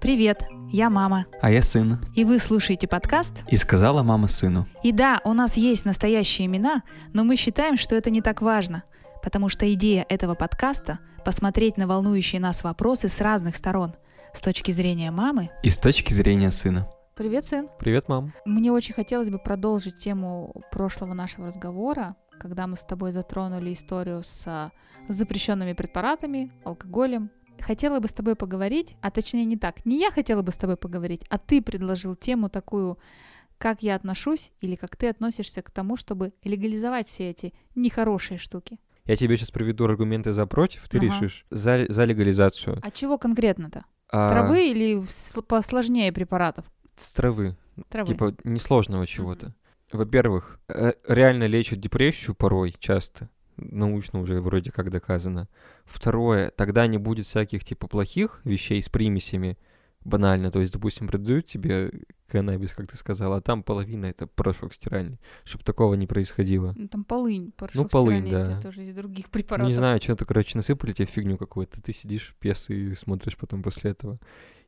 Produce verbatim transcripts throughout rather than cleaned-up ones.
Привет, я мама. А я сын. И вы слушаете подкаст «И сказала мама сыну». И да, у нас есть настоящие имена, но мы считаем, что это не так важно, потому что идея этого подкаста – посмотреть на волнующие нас вопросы с разных сторон, с точки зрения мамы и с точки зрения сына. Привет, сын. Привет, мам. Мне очень хотелось бы продолжить тему прошлого нашего разговора, когда мы с тобой затронули историю с запрещенными препаратами, алкоголем. Хотела бы с тобой поговорить, а точнее не так, не я хотела бы с тобой поговорить, а ты предложил тему такую, как я отношусь или как ты относишься к тому, чтобы легализовать все эти нехорошие штуки. Я тебе сейчас приведу аргументы за против, ты ага. решишь за, за легализацию. А чего конкретно-то? А... Травы или посложнее препаратов? С травы. Травы. Типа несложного чего-то. Mm-hmm. Во-первых, реально лечат депрессию порой часто, научно уже вроде как доказано. Второе, тогда не будет всяких типа плохих вещей с примесями, банально. То есть, допустим, продают тебе каннабис, как ты сказала, а там половина — это порошок стиральный, чтобы такого не происходило. Ну, там полынь, порошок ну, полынь, стиральный, да. Это тоже из других препаратов. Не знаю, что-то, короче, насыпали тебе фигню какую-то, ты сидишь пес и смотришь потом после этого.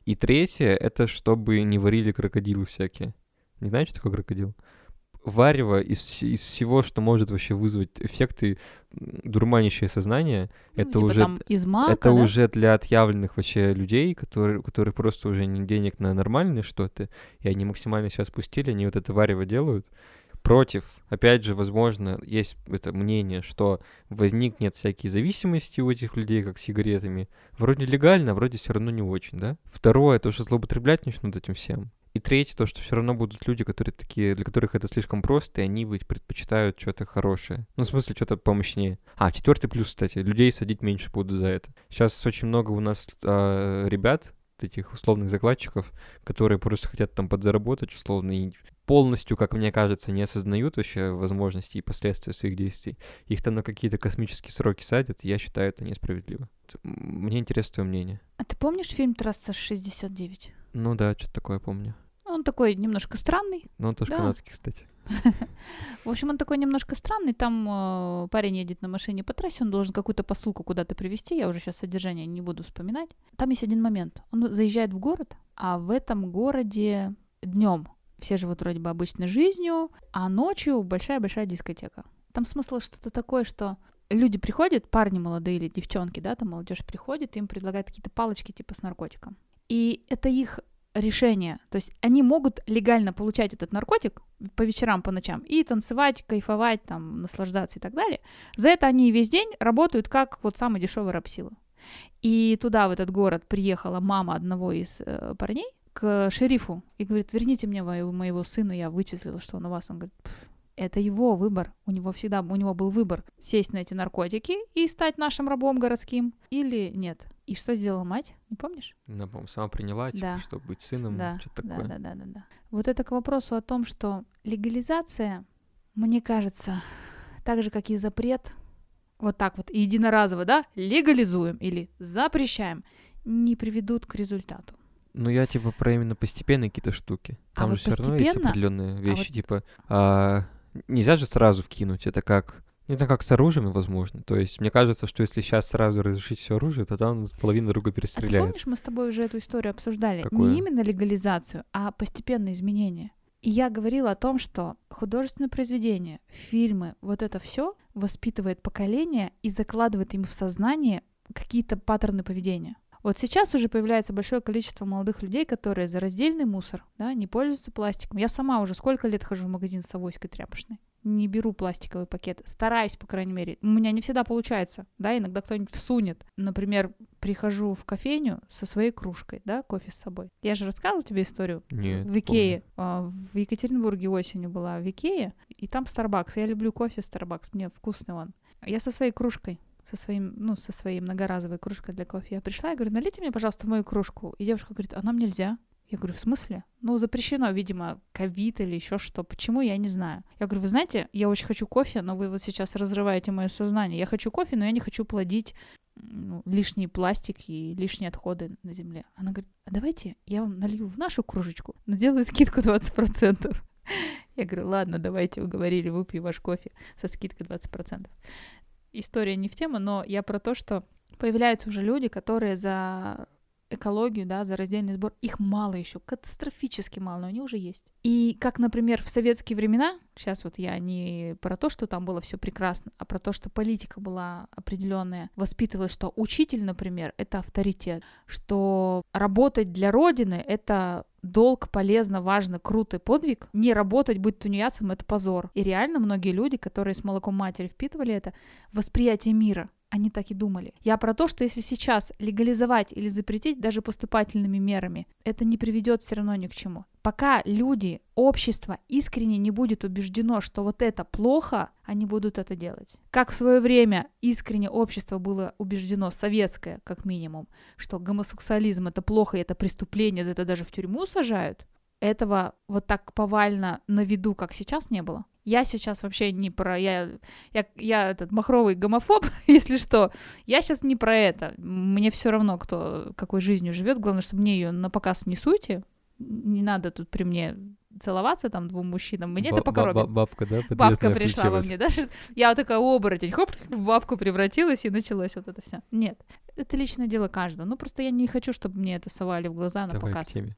И третье, это чтобы не варили крокодилы всякие. Не знаешь, что такое крокодил? Варево из, из всего, что может вообще вызвать эффекты дурманящее сознание, ну, это, типа уже, измака, это да? уже для отъявленных вообще людей, которые, которые просто уже не денег на нормальные что-то, и они максимально себя спустили, они вот это варево делают. Против, опять же, возможно, есть это мнение, что возникнет всякие зависимости у этих людей, как с сигаретами. Вроде легально, а вроде все равно не очень, да? Второе, то, что злоупотреблять начнут этим всем. И третье, то, что все равно будут люди, которые такие, для которых это слишком просто, и они ведь предпочитают что-то хорошее. Ну, в смысле, что-то помощнее. А, четвертый плюс, кстати, людей садить меньше будут за это. Сейчас очень много у нас э, ребят, этих условных закладчиков, которые просто хотят там подзаработать условно, и полностью, как мне кажется, не осознают вообще возможности и последствия своих действий. Их там на какие-то космические сроки садят, и я считаю, это несправедливо. Мне интересно твое мнение. А ты помнишь фильм «Трасса шестьдесят девять»? Ну да, что-то такое помню. Он такой немножко странный. Ну, он тоже да. канадский, кстати. В общем, он такой немножко странный. Там э, парень едет на машине по трассе, он должен какую-то посылку куда-то привезти. Я уже сейчас содержание не буду вспоминать. Там есть один момент. Он заезжает в город, а в этом городе днем все живут вроде бы обычной жизнью, а ночью большая-большая дискотека. Там смысл что-то такое, что люди приходят, парни молодые или девчонки, да, там молодежь приходит, им предлагают какие-то палочки типа с наркотиком. И это их решение. То есть они могут легально получать этот наркотик по вечерам, по ночам и танцевать, кайфовать, там, наслаждаться и так далее. За это они весь день работают как вот самый дешевый рапсила. И туда, в этот город, приехала мама одного из э, парней к шерифу и говорит: верните мне моего, моего сына, я вычислила, что он у вас. Он говорит: это его выбор. У него всегда, у него был выбор сесть на эти наркотики и стать нашим рабом городским или нет. И что сделала мать? Не помнишь? Она, по-моему, сама приняла, типа, да. чтобы быть сыном, да. что-то такое. Да, да, да, да, да. Вот это к вопросу о том, что легализация, мне кажется, так же, как и запрет, вот так вот единоразово, да, легализуем или запрещаем, не приведут к результату. Ну, я, типа, про именно постепенные какие-то штуки. Там а же вот все постепенно... равно есть определенные вещи, а вот... типа, а, нельзя же сразу вкинуть, это как... Не знаю, как с оружием, возможно. То есть, мне кажется, что если сейчас сразу разрешить все оружие, то там половина друга перестреляет. А ты помнишь, мы с тобой уже эту историю обсуждали? Какое? Не именно легализацию, а постепенные изменения. И я говорила о том, что художественное произведение, фильмы, вот это все воспитывает поколение и закладывает ему в сознание какие-то паттерны поведения. Вот сейчас уже появляется большое количество молодых людей, которые за раздельный мусор, да, не пользуются пластиком. Я сама уже сколько лет хожу в магазин с авоськой тряпочной. Не беру пластиковый пакет. Стараюсь, по крайней мере. У меня не всегда получается, да, иногда кто-нибудь всунет. Например, прихожу в кофейню со своей кружкой, да, кофе с собой. Я же рассказывала тебе историю? Нет, в Икее. Помню. В Екатеринбурге осенью была в Икее, и там Старбакс. Я люблю кофе Старбакс, мне вкусный он. Я со своей кружкой. со своим, ну, со своей многоразовой кружкой для кофе. Я пришла и говорю: налейте мне, пожалуйста, мою кружку. И девушка говорит: а нам нельзя. Я говорю: в смысле? Ну, запрещено, видимо, ковид или еще что. Почему, я не знаю. Я говорю: вы знаете, я очень хочу кофе, но вы вот сейчас разрываете мое сознание. Я хочу кофе, но я не хочу плодить ну, лишний пластик и лишние отходы на земле. Она говорит: а давайте я вам налью в нашу кружечку, но делаю скидку двадцать процентов. Я говорю: ладно, давайте, уговорили, выпью ваш кофе со скидкой двадцать процентов. история не в тему, но я про то, что появляются уже люди, которые за экологию, да, за раздельный сбор, их мало еще, катастрофически мало, но они уже есть. И как, например, в советские времена, сейчас вот я не про то, что там было все прекрасно, а про то, что политика была определенная, воспитывалась, что учитель, например, это авторитет, что работать для Родины — это долг, полезно, важно, круто, подвиг. Не работать, быть тунеядцем — это позор. И реально многие люди, которые с молоком матери впитывали это восприятие мира, они так и думали. Я про то, что если сейчас легализовать или запретить даже поступательными мерами, это не приведет все равно ни к чему. Пока люди, общество искренне не будет убеждено, что вот это плохо, они будут это делать. Как в свое время искренне общество было убеждено, советское как минимум, что гомосексуализм — это плохо, это преступление, за это даже в тюрьму сажают, этого вот так повально на виду, как сейчас, не было. Я сейчас вообще не про... Я, я, я этот махровый гомофоб, если что. Я сейчас не про это. Мне все равно, кто какой жизнью живет. Главное, чтобы мне ее на показ не суйте. Не надо тут при мне целоваться там двум мужчинам. Мне б- это покоробит. Б- бабка, да? Бабка пришла во мне. Да? Я вот такая оборотень. Хоп, в бабку превратилась, и началось вот это все. Нет. Это личное дело каждого. Ну, просто я не хочу, чтобы мне это совали в глаза на Давай показ. К теме.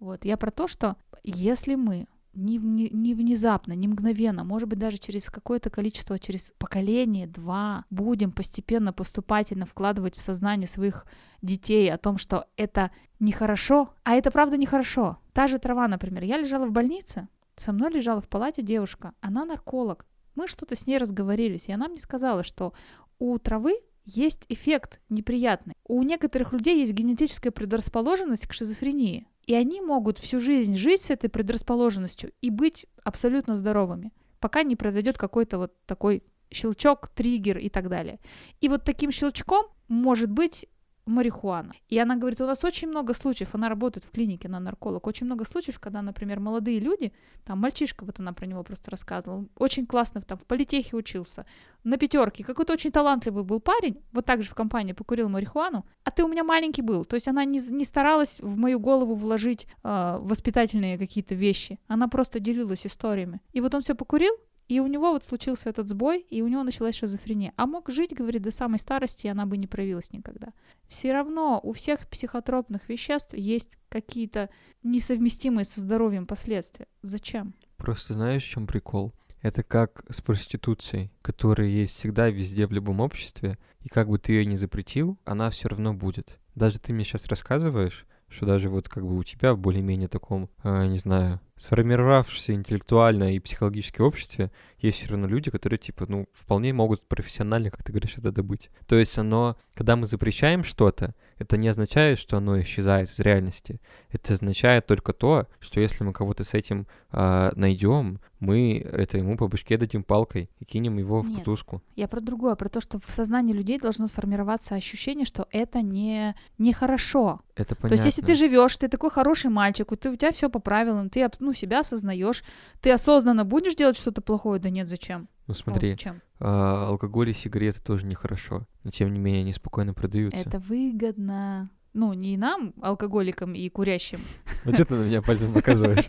Вот. Я про то, что если мы Не, не, не внезапно, не мгновенно, может быть, даже через какое-то количество, через поколение, два, будем постепенно, поступательно вкладывать в сознание своих детей о том, что это нехорошо, а это правда нехорошо. Та же трава, например. Я лежала в больнице, со мной лежала в палате девушка, она нарколог. Мы что-то с ней разговорились, и она мне сказала, что у травы есть эффект неприятный. У некоторых людей есть генетическая предрасположенность к шизофрении. И они могут всю жизнь жить с этой предрасположенностью и быть абсолютно здоровыми, пока не произойдет какой-то вот такой щелчок, триггер и так далее. И вот таким щелчком может быть марихуана. И она говорит, у нас очень много случаев, она работает в клинике, она нарколог, очень много случаев, когда, например, молодые люди, там мальчишка, вот она про него просто рассказывала, очень классно, там в политехе учился, на пятерке, какой-то очень талантливый был парень, вот так же в компании покурил марихуану, а ты у меня маленький был, то есть она не, не старалась в мою голову вложить э, воспитательные какие-то вещи, она просто делилась историями. И вот он все покурил, и у него вот случился этот сбой, и у него началась шизофрения. А мог жить, говорит, до самой старости, и она бы не проявилась никогда. Все равно у всех психотропных веществ есть какие-то несовместимые со здоровьем последствия. Зачем? Просто знаешь, в чем прикол? Это как с проституцией, которая есть всегда, везде, в любом обществе, и как бы ты ее ни запретил, она все равно будет. Даже ты мне сейчас рассказываешь, что даже вот как бы у тебя в более-менее таком, э, не знаю, сформировавшемся интеллектуально и психологически обществе есть все равно люди, которые, типа, ну, вполне могут профессионально, как ты говоришь, это добыть. То есть оно, когда мы запрещаем что-то, это не означает, что оно исчезает из реальности. Это означает только то, что если мы кого-то с этим э, найдем, мы это ему по башке дадим палкой и кинем его в Нет, кутузку. Я про другое, про то, что в сознании людей должно сформироваться ощущение, что это не, не хорошо. Это понятно. То есть если ты живешь, ты такой хороший мальчик, и ты, у тебя все по правилам, ты ну, себя осознаешь, ты осознанно будешь делать что-то плохое? Да нет, зачем? Ну смотри, О, зачем? А, алкоголь и сигареты тоже нехорошо, но тем не менее они спокойно продаются. Это выгодно. Ну, не нам, алкоголикам и курящим. Ну, что ты на меня пальцем показываешь?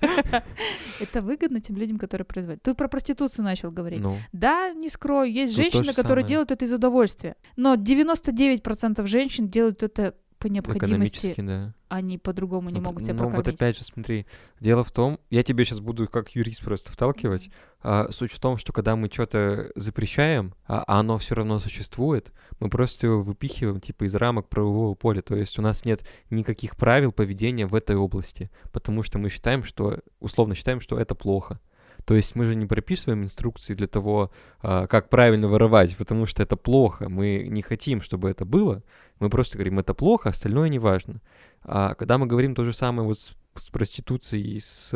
Это выгодно тем людям, которые производят. Ты про проституцию начал говорить. Ну, да, не скрою, есть женщины, которые самое. делают это из удовольствия. Но девяносто девять процентов женщин делают это по необходимости, да. Они по-другому не ну, могут себя ну, прокормить. Ну вот опять же, смотри, дело в том, я тебе сейчас буду как юрист просто вталкивать, mm-hmm. а, суть в том, что когда мы что-то запрещаем, а, а оно все равно существует, мы просто его выпихиваем типа из рамок правового поля, то есть у нас нет никаких правил поведения в этой области, потому что мы считаем, что, условно считаем, что это плохо. То есть мы же не прописываем инструкции для того, как правильно воровать, потому что это плохо, мы не хотим, чтобы это было, мы просто говорим, это плохо, остальное не важно. А когда мы говорим то же самое вот с, с проституцией и с,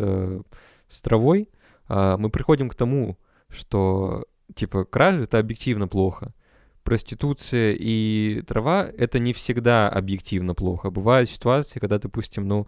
с травой, мы приходим к тому, что, типа, кража — это объективно плохо. Проституция и трава — это не всегда объективно плохо. Бывают ситуации, когда, допустим, ну,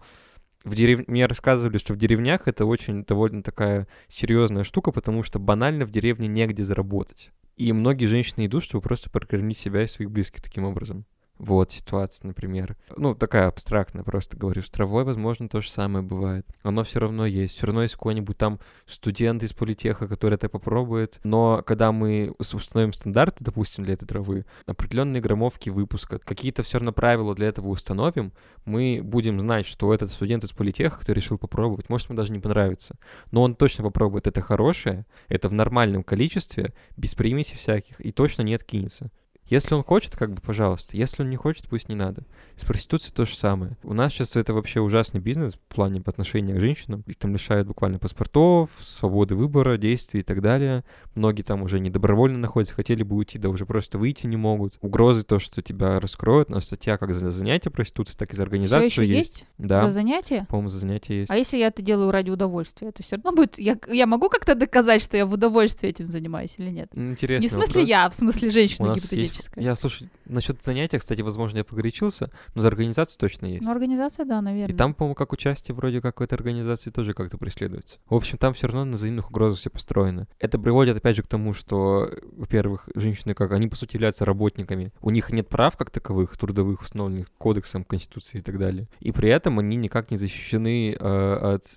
В дерев... Мне рассказывали, что в деревнях это очень довольно такая серьезная штука, потому что банально в деревне негде заработать. И многие женщины идут, чтобы просто прокормить себя и своих близких таким образом. Вот, ситуация, например. Ну, такая абстрактная, просто говорю. С травой, возможно, то же самое бывает. Оно все равно есть. Все равно есть какой-нибудь там студент из политеха, который это попробует. Но когда мы установим стандарты, допустим, для этой травы, определенные граммовки выпуска, какие-то все равно правила для этого установим, мы будем знать, что этот студент из политеха, который решил попробовать, может, ему даже не понравится. Но он точно попробует это хорошее, это в нормальном количестве, без примесей всяких, и точно не откинется. Если он хочет, как бы, пожалуйста. Если он не хочет, пусть не надо. С проституцией то же самое. У нас сейчас это вообще ужасный бизнес в плане по отношению к женщинам. Их там лишают буквально паспортов, свободы выбора, действий и так далее. Многие там уже недобровольно находятся, хотели бы уйти, да уже просто выйти не могут. Угрозы то, что тебя раскроют. У нас статья как за занятие проституции, так и за организацию есть. Всё еще есть? Да. За занятие? По-моему, за занятие есть. А если я это делаю ради удовольствия? Это все равно будет... Я, я могу как-то доказать, что я в удовольствии этим занимаюсь или нет? Интересный Не в смысле вопрос. Я, в смысле женщина гипотетически. Я, слушай, насчет занятий, кстати, возможно, я погорячился, но за организацию точно есть. Ну, организация, да, наверное. И там, по-моему, как участие вроде какой-то организации тоже как-то преследуется. В общем, там все равно на взаимных угрозах все построено. Это приводит, опять же, к тому, что, во-первых, женщины, как они, по сути, являются работниками. У них нет прав как таковых, трудовых, установленных кодексом, конституцией и так далее. И при этом они никак не защищены э, от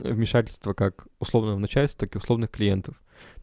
вмешательства как условного начальства, так и условных клиентов.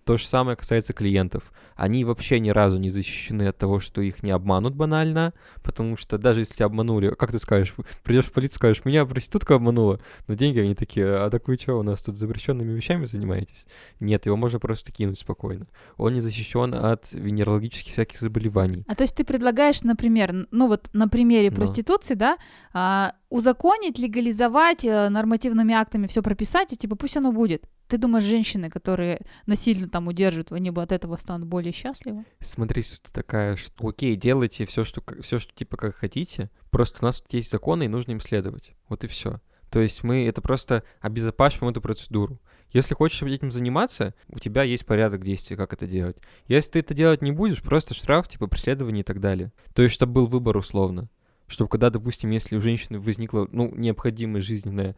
То же самое касается клиентов. Они вообще ни разу не защищены от того, что их не обманут банально, потому что даже если обманули, как ты скажешь, придешь в полицию, скажешь, меня проститутка обманула, но деньги они такие, а так вы что, у нас тут запрещенными вещами занимаетесь? Нет, его можно просто кинуть спокойно. Он не защищен от венерологических всяких заболеваний. А то есть ты предлагаешь, например, ну вот на примере но. проституции, да, а, узаконить, легализовать, нормативными актами все прописать, и типа пусть оно будет. Ты думаешь, женщины, которые насильно там удерживают, они бы от этого станут более счастливы? Смотри, суть такая, что окей, делайте все, что, все, что типа как хотите, просто у нас тут есть законы, и нужно им следовать. Вот и все. То есть мы это просто обезопасиваем эту процедуру. Если хочешь этим заниматься, у тебя есть порядок действий, как это делать. Если ты это делать не будешь, просто штраф, типа преследование и так далее. То есть чтобы был выбор условно. Чтобы когда, допустим, если у женщины возникла, ну, необходимость жизненная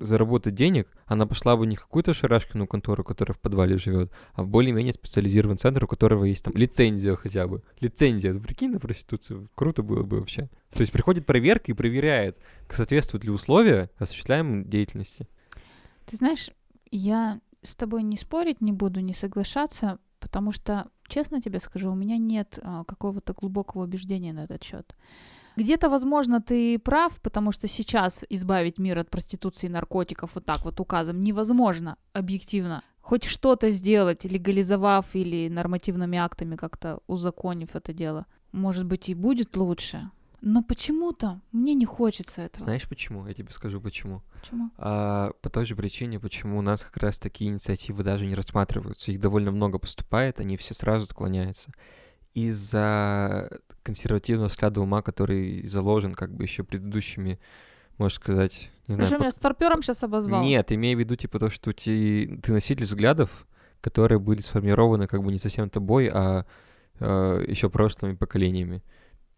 заработать денег, она пошла бы не в какую-то шарашкину контору, которая в подвале живет, а в более-менее специализированный центр, у которого есть там лицензия хотя бы. Лицензия, прикинь, на проституцию, круто было бы вообще. То есть приходит проверка и проверяет, соответствуют ли условия осуществляемой деятельности. Ты знаешь, я с тобой не спорить не буду, не соглашаться, потому что, честно тебе скажу, у меня нет а, какого-то глубокого убеждения на этот счет. Где-то, возможно, ты прав, потому что сейчас избавить мир от проституции и наркотиков вот так вот указом невозможно объективно. Хоть что-то сделать, легализовав или нормативными актами как-то узаконив это дело, может быть, и будет лучше. Но почему-то мне не хочется этого. Знаешь почему? Я тебе скажу почему. Почему? А, по той же причине, почему у нас как раз такие инициативы даже не рассматриваются. Их довольно много поступает, они все сразу отклоняются. Из-за консервативного склада ума, который заложен как бы еще предыдущими, можно сказать... Не знаю, ты же меня старпёром сейчас обозвал? Нет, имею в виду типа то, что ты, ты носитель взглядов, которые были сформированы как бы не совсем тобой, а, а еще прошлыми поколениями.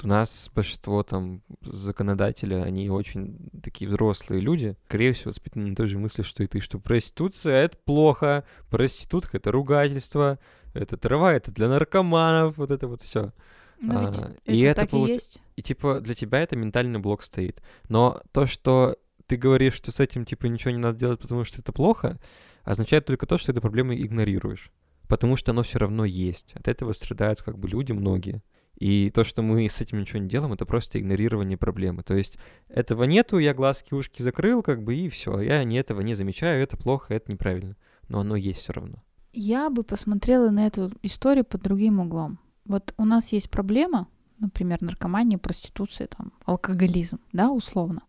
У нас большинство там законодателя, они очень такие взрослые люди, скорее всего, воспитаны на той же мысли, что и ты, что проституция — это плохо, проститутка — это ругательство, это трава — это для наркоманов, вот это вот все. Но ведь а, это и так это, и вот, есть. И типа для тебя это ментальный блок стоит. Но то, что ты говоришь, что с этим типа ничего не надо делать, потому что это плохо, означает только то, что эту проблему игнорируешь. Потому что оно все равно есть. От этого страдают как бы люди многие. И то, что мы с этим ничего не делаем, это просто игнорирование проблемы. То есть этого нету, я глазки, ушки закрыл, как бы, и все. Я не этого не замечаю, это плохо, это неправильно. Но оно есть все равно. Я бы посмотрела на эту историю под другим углом. Вот у нас есть проблема, например, наркомания, проституция, там, алкоголизм, да, условно.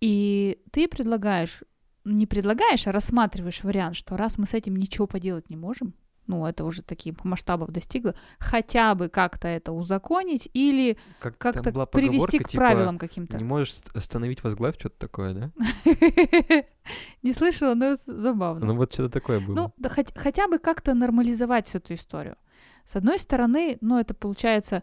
И ты предлагаешь, не предлагаешь, а рассматриваешь вариант, что раз мы с этим ничего поделать не можем, ну, это уже таких масштабов достигло, хотя бы как-то это узаконить или как, как-то привести к типа, правилам каким-то. Не можешь остановить возглавь, что-то такое, да? Не слышала, но забавно. Ну, вот что-то такое было. Ну, да, хотя бы как-то нормализовать всю эту историю. С одной стороны, ну, это получается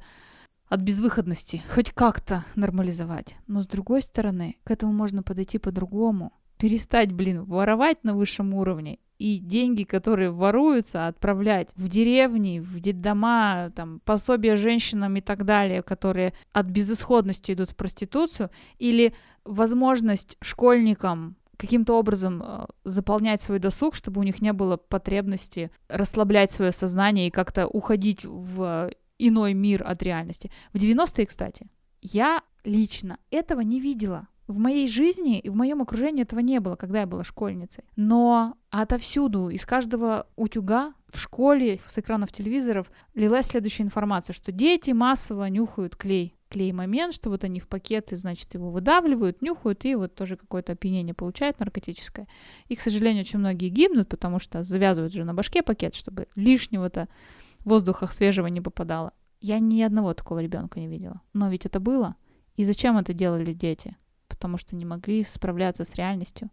от безвыходности, хоть как-то нормализовать. Но с другой стороны, к этому можно подойти по-другому. Перестать, блин, воровать на высшем уровне и деньги, которые воруются, отправлять в деревни, в детдома, там, пособия женщинам и так далее, которые от безысходности идут в проституцию, или возможность школьникам каким-то образом заполнять свой досуг, чтобы у них не было потребности расслаблять свое сознание и как-то уходить в иной мир от реальности. В девяностые, кстати, я лично этого не видела. В моей жизни и в моем окружении этого не было, когда я была школьницей. Но отовсюду, из каждого утюга в школе, с экранов телевизоров лилась следующая информация, что дети массово нюхают клей. Клей-момент, что вот они в пакеты, значит, его выдавливают, нюхают, и вот тоже какое-то опьянение получают наркотическое. И, к сожалению, очень многие гибнут, потому что завязывают же на башке пакет, чтобы лишнего-то воздуха свежего не попадало. Я ни одного такого ребенка не видела. Но ведь это было. И зачем это делали дети? Потому что не могли справляться с реальностью.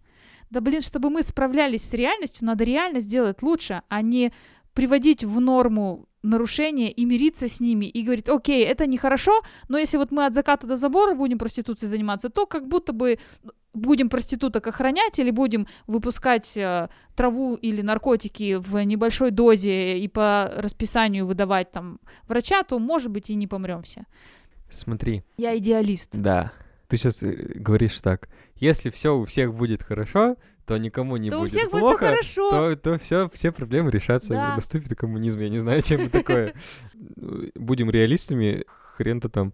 Да блин, чтобы мы справлялись с реальностью, надо реально сделать лучше, а не приводить в норму нарушения и мириться с ними, и говорить: окей, это нехорошо, но если вот мы от заката до забора будем проституцией заниматься, то как будто бы будем проституток охранять или будем выпускать э, траву или наркотики в небольшой дозе и по расписанию выдавать там врача, то, может быть, и не помрем все. Смотри. Я идеалист. Да. Ты сейчас говоришь так. Если все у всех будет хорошо, то никому не то будет всех плохо, будет все хорошо. то, то все, все проблемы решатся, да. Наступит коммунизм, я не знаю, чем это такое. Будем реалистами, хрен-то там,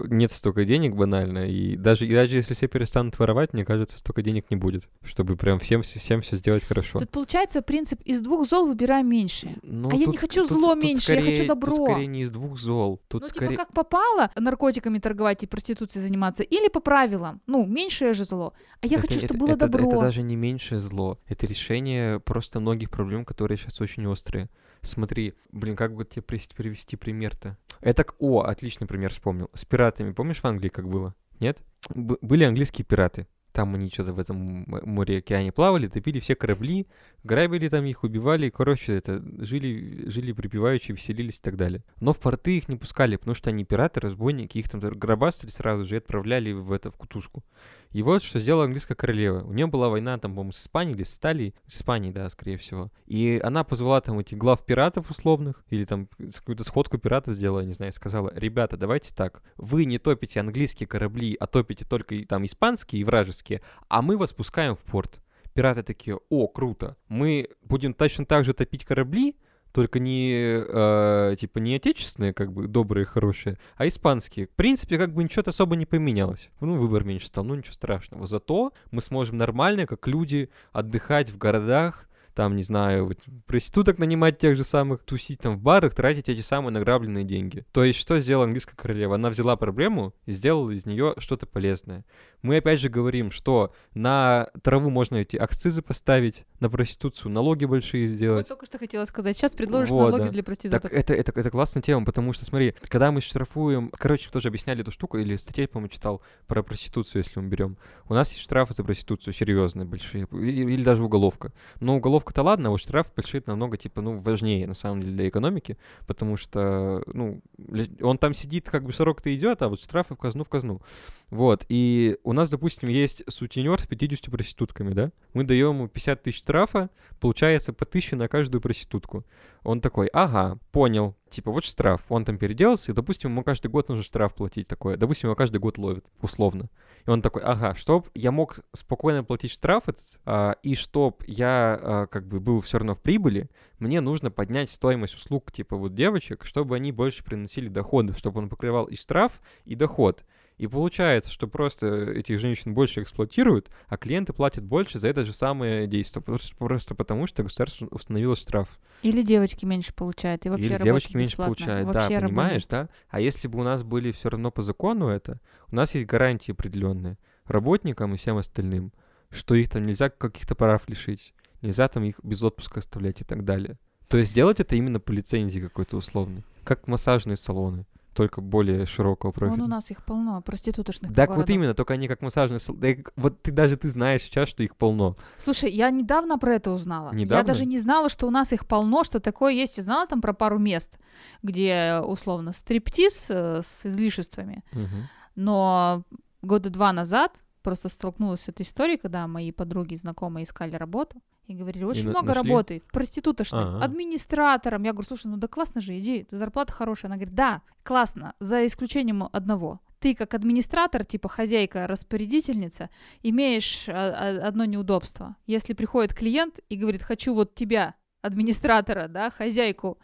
нет столько денег банально, и даже, и даже если все перестанут воровать, мне кажется, столько денег не будет, чтобы прям всем, всем все сделать хорошо. Тут получается принцип: из двух зол выбирай меньше. Ну, а тут, я не хочу тут, зло тут меньше, скорее, я хочу добро. Тут скорее не из двух зол. Тут ну, скорее... типа как попало наркотиками торговать и проституцией заниматься, или по правилам, ну, меньшее же зло, а я это, хочу, чтобы это, было это, добро. Это даже не меньшее зло, это решение просто многих проблем, которые сейчас очень острые. Смотри, блин, как бы тебе привести пример-то? Это, о, отличный пример вспомнил. С пиратами, помнишь, в Англии как было? Нет? Б- были английские пираты. Там они что-то в этом море-океане плавали, топили все корабли, грабили там их, убивали. Короче, это жили, жили припеваючи, веселились и так далее. Но в порты их не пускали, потому что они пираты, разбойники, их там грабастали сразу же и отправляли в, это, в кутузку. И вот что сделала английская королева. У нее была война, там, по-моему, с Испанией или с Италией. С Испанией, да, скорее всего. И она позвала там этих глав пиратов условных, или там какую-то сходку пиратов сделала, не знаю, сказала: ребята, давайте так, вы не топите английские корабли, а топите только там испанские и вражеские, а мы вас пускаем в порт. Пираты такие: о, круто, мы будем точно так же топить корабли, только не, э, типа, не отечественные, как бы, добрые, хорошие, а испанские. В принципе, как бы ничего-то особо не поменялось. Ну, выбор меньше стал, ну, ничего страшного. Зато мы сможем нормально, как люди, отдыхать в городах, там, не знаю, вот, проституток нанимать тех же самых, тусить там в барах, тратить эти самые награбленные деньги. То есть, что сделала английская королева? Она взяла проблему и сделала из нее что-то полезное. Мы опять же говорим, что на траву можно эти акцизы поставить, на проституцию налоги большие сделать. Я только что хотела сказать, сейчас предложишь вот, налоги да. для проституток. Так это, это, это классная тема, потому что, смотри, когда мы штрафуем... Короче, тоже объясняли эту штуку, или статья, по-моему, читал про проституцию, если мы берем. У нас есть штрафы за проституцию серьезные, большие, или даже уголовка. Но уголовка-то ладно, а вот штраф большие намного, типа, ну, важнее, на самом деле, для экономики, потому что, ну, он там сидит, как бы срок-то идет, а вот штрафы в казну в казну. Вот, и... У нас, допустим, есть сутенер с пятьюдесятью проститутками, да? Мы даем ему пятьдесят тысяч штрафа, получается по тысяче на каждую проститутку. Он такой: ага, понял, типа вот штраф. Он там переделался, и, допустим, ему каждый год нужно штраф платить такое. Допустим, его каждый год ловят, условно. И он такой: ага, чтоб я мог спокойно платить штраф этот, а, и чтоб я а, как бы был все равно в прибыли, мне нужно поднять стоимость услуг типа вот девочек, чтобы они больше приносили доходов, чтобы он покрывал и штраф, и доход. И получается, что просто этих женщин больше эксплуатируют, а клиенты платят больше за это же самое действие. Просто, просто потому, что государство установило штраф. Или девочки меньше получают, и вообще Или девочки меньше бесплатно. Получают, вообще да, работают. Понимаешь, да? А если бы у нас были все равно по закону это, у нас есть гарантии определенные работникам и всем остальным, что их там нельзя каких-то прав лишить, нельзя там их без отпуска оставлять и так далее. То есть сделать это именно по лицензии какой-то условной, как массажные салоны. Только более широкого профиля. Вон у нас их полно, проституточных по городу. Так вот именно, только они как массажные салоны. Вот ты даже ты знаешь сейчас, что их полно. Слушай, я недавно про это узнала. Недавно? Я даже не знала, что у нас их полно, что такое есть. И знала там про пару мест, где, условно, стриптиз с излишествами. Угу. Но года два назад просто столкнулась с этой историей, когда мои подруги и знакомые искали работу. И говорили, очень и много нашли? работы в проституточных, ага. администратором. Я говорю, слушай, ну да классно же, иди, зарплата хорошая. Она говорит, да, классно, за исключением одного. Ты как администратор, типа хозяйка, распорядительница, имеешь одно неудобство. Если приходит клиент и говорит, хочу вот тебя, администратора, да, хозяйку,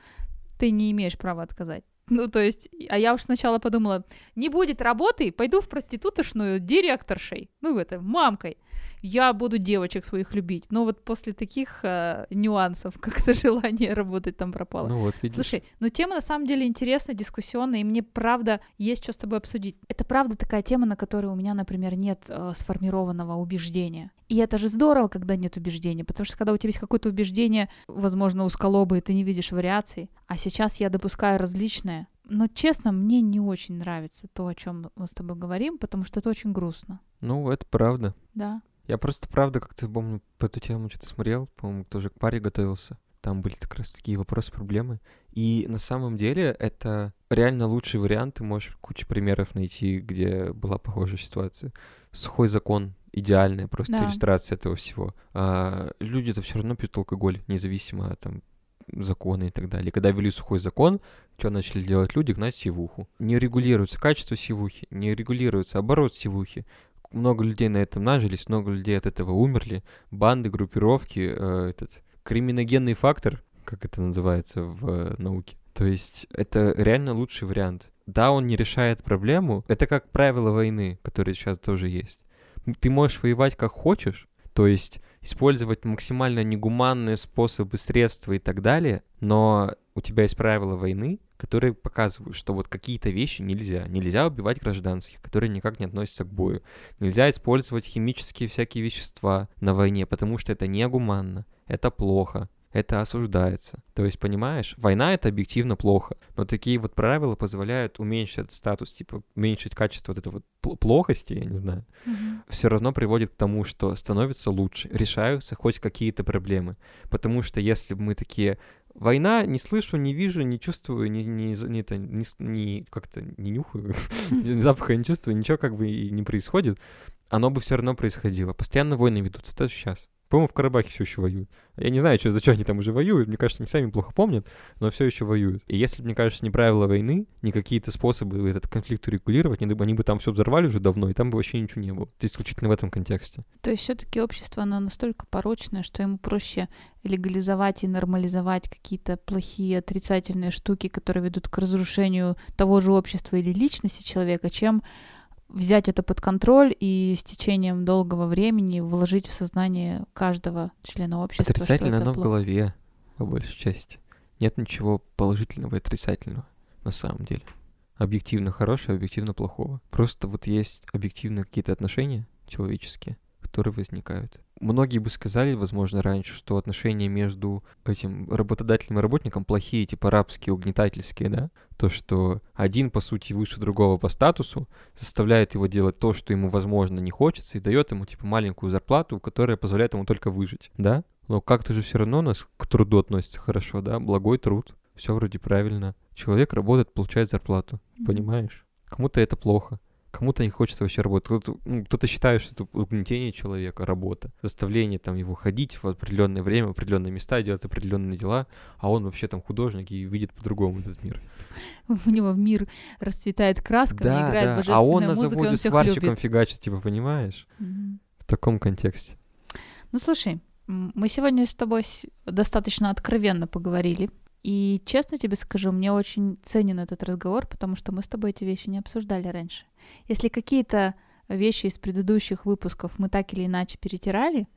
ты не имеешь права отказать. Ну, то есть, а я уж сначала подумала, не будет работы, пойду в проститутошную директоршей, ну, это, мамкой. Я буду девочек своих любить. Но вот после таких э, нюансов как-то желание работать там пропало. Ну вот, видишь. Слушай, ну тема на самом деле интересная, дискуссионная, и мне правда есть что с тобой обсудить. Это правда такая тема, на которой у меня, например, нет э, сформированного убеждения. И это же здорово, когда нет убеждения, потому что когда у тебя есть какое-то убеждение, возможно, узколобое, ты не видишь вариаций, а сейчас я допускаю различное. Но, честно, мне не очень нравится то, о чем мы с тобой говорим, потому что это очень грустно. Ну, это правда. Да. Я просто, правда, как-то, помню, по эту тему что-то смотрел, по-моему, тоже к паре готовился. Там были как раз такие вопросы, проблемы. И на самом деле это реально лучший вариант. Ты можешь кучу примеров найти, где была похожая ситуация. Сухой закон, идеальная просто да. иллюстрация этого всего. А люди-то все равно пьют алкоголь, независимо от там, закона и так далее. Когда ввели сухой закон, что начали делать люди? Гнать сивуху. Не регулируется качество сивухи, не регулируется оборот сивухи. Много людей на этом нажились, много людей от этого умерли. Банды, группировки, э, этот криминогенный фактор, как это называется в э, науке. То есть это реально лучший вариант. Да, он не решает проблему. Это как правила войны, которые сейчас тоже есть. Ты можешь воевать как хочешь, то есть использовать максимально негуманные способы, средства и так далее, но у тебя есть правила войны, которые показывают, что вот какие-то вещи нельзя. Нельзя убивать гражданских, которые никак не относятся к бою. Нельзя использовать химические всякие вещества на войне, потому что это негуманно, это плохо, это осуждается. То есть, понимаешь, война — это объективно плохо, но такие вот правила позволяют уменьшить этот статус, типа уменьшить качество вот этой вот плохости, я не знаю. Mm-hmm. Все равно приводит к тому, что становится лучше, решаются хоть какие-то проблемы. Потому что если мы такие... Война, не слышу, не вижу, не чувствую, не, не, не, не, не как-то не нюхаю, запаха не чувствую, ничего как бы и не происходит, оно бы все равно происходило. Постоянно войны ведутся, даже сейчас. По-моему, в Карабахе все еще воюют. Я не знаю, что, зачем они там уже воюют, мне кажется, они сами плохо помнят, но все еще воюют. И если, мне кажется, не правила войны, ни какие-то способы этот конфликт урегулировать, они бы там все взорвали уже давно, и там бы вообще ничего не было. Это исключительно в этом контексте. То есть все-таки общество, оно настолько порочное, что ему проще легализовать и нормализовать какие-то плохие, отрицательные штуки, которые ведут к разрушению того же общества или личности человека, чем... взять это под контроль и с течением долгого времени вложить в сознание каждого члена общества. Отрицательно оно плохо. В голове, по большей части. Нет ничего положительного и отрицательного, на самом деле. Объективно хорошего, объективно плохого. Просто вот есть объективно какие-то отношения человеческие, которые возникают. Многие бы сказали, возможно, раньше, что отношения между этим работодателем и работником плохие, типа рабские, угнетательские, да? То, что один, по сути, выше другого по статусу, заставляет его делать то, что ему, возможно, не хочется, и дает ему, типа, маленькую зарплату, которая позволяет ему только выжить, да? Но как-то же все равно у нас к труду относится хорошо, да? Благой труд, все вроде правильно. Человек работает, получает зарплату, понимаешь? Кому-то это плохо. Кому-то не хочется вообще работать. Кто-то, ну, кто-то считает, что это угнетение человека, работа, заставление там его ходить в определенное время, в определенные места, делать определенные дела, а он вообще там художник и видит по-другому этот мир. У него мир расцветает красками, да, играет да. божественная музыка, и он всех любит. А он на заводе сварщиком фигачит, типа, понимаешь? Mm-hmm. В таком контексте. Ну, слушай, мы сегодня с тобой достаточно откровенно поговорили. И честно тебе скажу, мне очень ценен этот разговор, потому что мы с тобой эти вещи не обсуждали раньше. Если какие-то вещи из предыдущих выпусков мы так или иначе перетирали,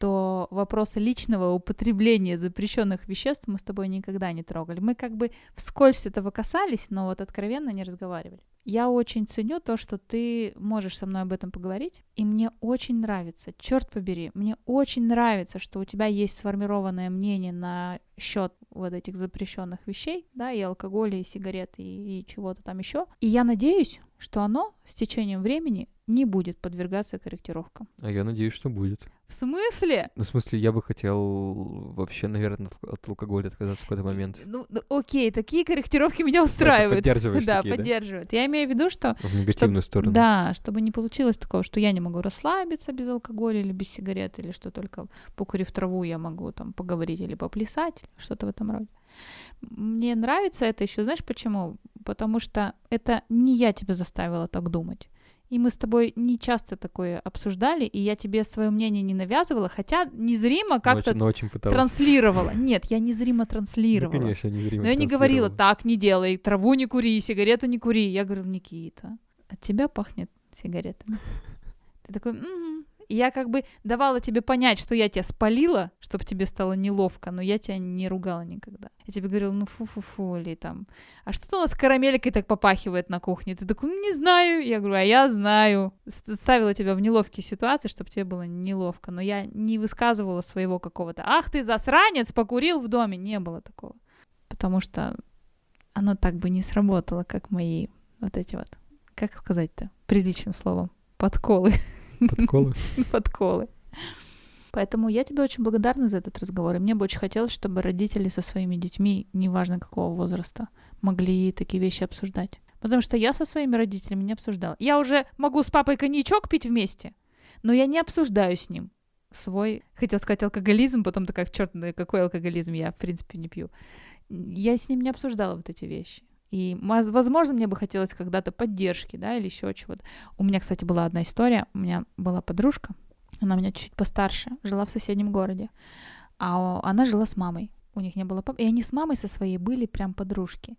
то вопросы личного употребления запрещенных веществ мы с тобой никогда не трогали. Мы как бы вскользь этого касались, но вот откровенно не разговаривали. Я очень ценю то, что ты можешь со мной об этом поговорить, и мне очень нравится, черт побери, мне очень нравится, что у тебя есть сформированное мнение на счет вот этих запрещенных вещей, да, и алкоголя, и сигарет, и, и чего-то там еще. И я надеюсь, что оно с течением времени не будет подвергаться корректировкам. А я надеюсь, что будет. В смысле? Ну, в смысле, я бы хотел вообще, наверное, от алкоголя отказаться в какой-то момент. Ну, окей, такие корректировки меня устраивают. Да, поддерживаешь да, такие, поддерживают. Да? Я имею в виду, что... В негативную чтоб, сторону. Да, чтобы не получилось такого, что я не могу расслабиться без алкоголя или без сигарет, или что только покурив траву я могу там поговорить или поплясать, что-то в этом роде. Мне нравится это еще, знаешь почему? Потому что это не я тебя заставила так думать. И мы с тобой не часто такое обсуждали, и я тебе свое мнение не навязывала, хотя незримо как-то но очень, но очень транслировала. Нет, я незримо транслировала. Ну, конечно, незримо но я не говорила, так не делай, траву не кури, сигарету не кури. Я говорила, Никита, от тебя пахнет сигаретами. Ты такой, м-м-м. Я как бы давала тебе понять, что я тебя спалила, чтобы тебе стало неловко, но я тебя не ругала никогда. Я тебе говорила, ну фу-фу-фу, или там, а что-то у нас карамелькой так попахивает на кухне. Ты такой, не знаю. Я говорю, а я знаю. Ставила тебя в неловкие ситуации, чтобы тебе было неловко, но я не высказывала своего какого-то, ах ты засранец, покурил в доме. Не было такого, потому что оно так бы не сработало, как мои вот эти вот, как сказать-то, приличным словом, подколы. Подколы. Подколы. Поэтому я тебе очень благодарна за этот разговор. И мне бы очень хотелось, чтобы родители со своими детьми, неважно какого возраста, могли такие вещи обсуждать. Потому что я со своими родителями не обсуждала. Я уже могу с папой коньячок пить вместе, но я не обсуждаю с ним свой, хотел сказать, алкоголизм, потом такая, черт, какой алкоголизм, я, в принципе, не пью. Я с ним не обсуждала вот эти вещи. И, возможно, мне бы хотелось когда-то поддержки, да, или еще чего-то. У меня, кстати, была одна история. У меня была подружка, она у меня чуть-чуть постарше, жила в соседнем городе. А она жила с мамой. У них не было папы. И они с мамой со своей были прям подружки.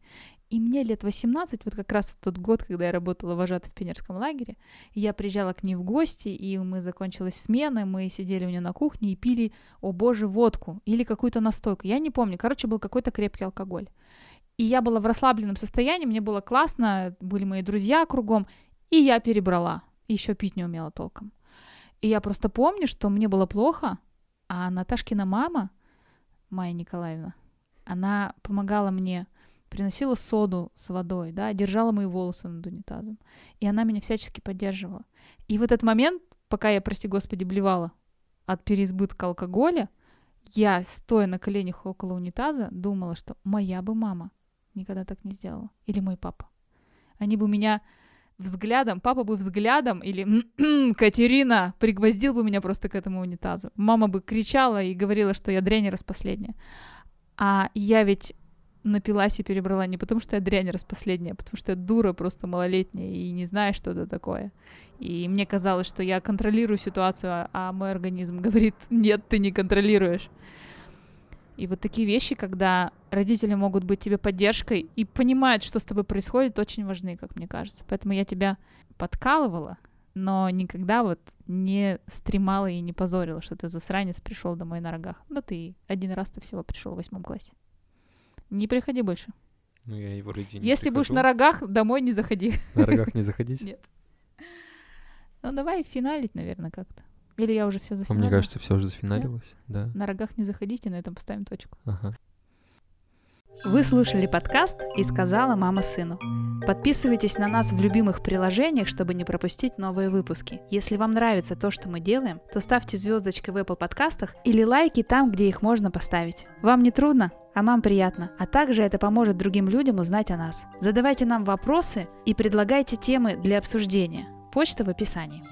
И мне лет восемнадцать, вот как раз в тот год, когда я работала вожатой в пионерском лагере, я приезжала к ней в гости, и мы закончилась смена, мы сидели у нее на кухне и пили, о боже, водку или какую-то настойку. Я не помню. Короче, был какой-то крепкий алкоголь. И я была в расслабленном состоянии, мне было классно, были мои друзья кругом, и я перебрала, еще пить не умела толком. И я просто помню, что мне было плохо, а Наташкина мама, Майя Николаевна, она помогала мне, приносила соду с водой, да, держала мои волосы над унитазом, и она меня всячески поддерживала. И в этот момент, пока я, прости господи, блевала от переизбытка алкоголя, я, стоя на коленях около унитаза, думала, что моя бы мама никогда так не сделала. Или мой папа. Они бы меня взглядом, папа бы взглядом, или Катерина, пригвоздил бы меня просто к этому унитазу. Мама бы кричала и говорила, что я дрянь распоследняя. А я ведь напилась и перебрала не потому, что я дрянь распоследняя, а потому что я дура просто малолетняя и не знаю, что это такое. И мне казалось, что я контролирую ситуацию, а мой организм говорит, нет, ты не контролируешь. И вот такие вещи, когда родители могут быть тебе поддержкой и понимают, что с тобой происходит, очень важны, как мне кажется. Поэтому я тебя подкалывала, но никогда вот не стремала и не позорила, что ты засранец пришел домой на рогах. Но ты один раз-то всего пришел в восьмом классе. Не приходи больше. Ну, я его ради не Если прихожу. Будешь на рогах, домой не заходи. На рогах не заходить? Нет. Ну, давай финалить, наверное, как-то. Или я уже все зафиналила? Мне кажется, все уже зафиналилось. Да? Да. На рогах не заходите, на этом поставим точку. Ага. Вы слушали подкаст «И сказала мама сыну». Подписывайтесь на нас в любимых приложениях, чтобы не пропустить новые выпуски. Если вам нравится то, что мы делаем, то ставьте звездочки в Apple подкастах или лайки там, где их можно поставить. Вам не трудно, а нам приятно. А также это поможет другим людям узнать о нас. Задавайте нам вопросы и предлагайте темы для обсуждения. Почта в описании.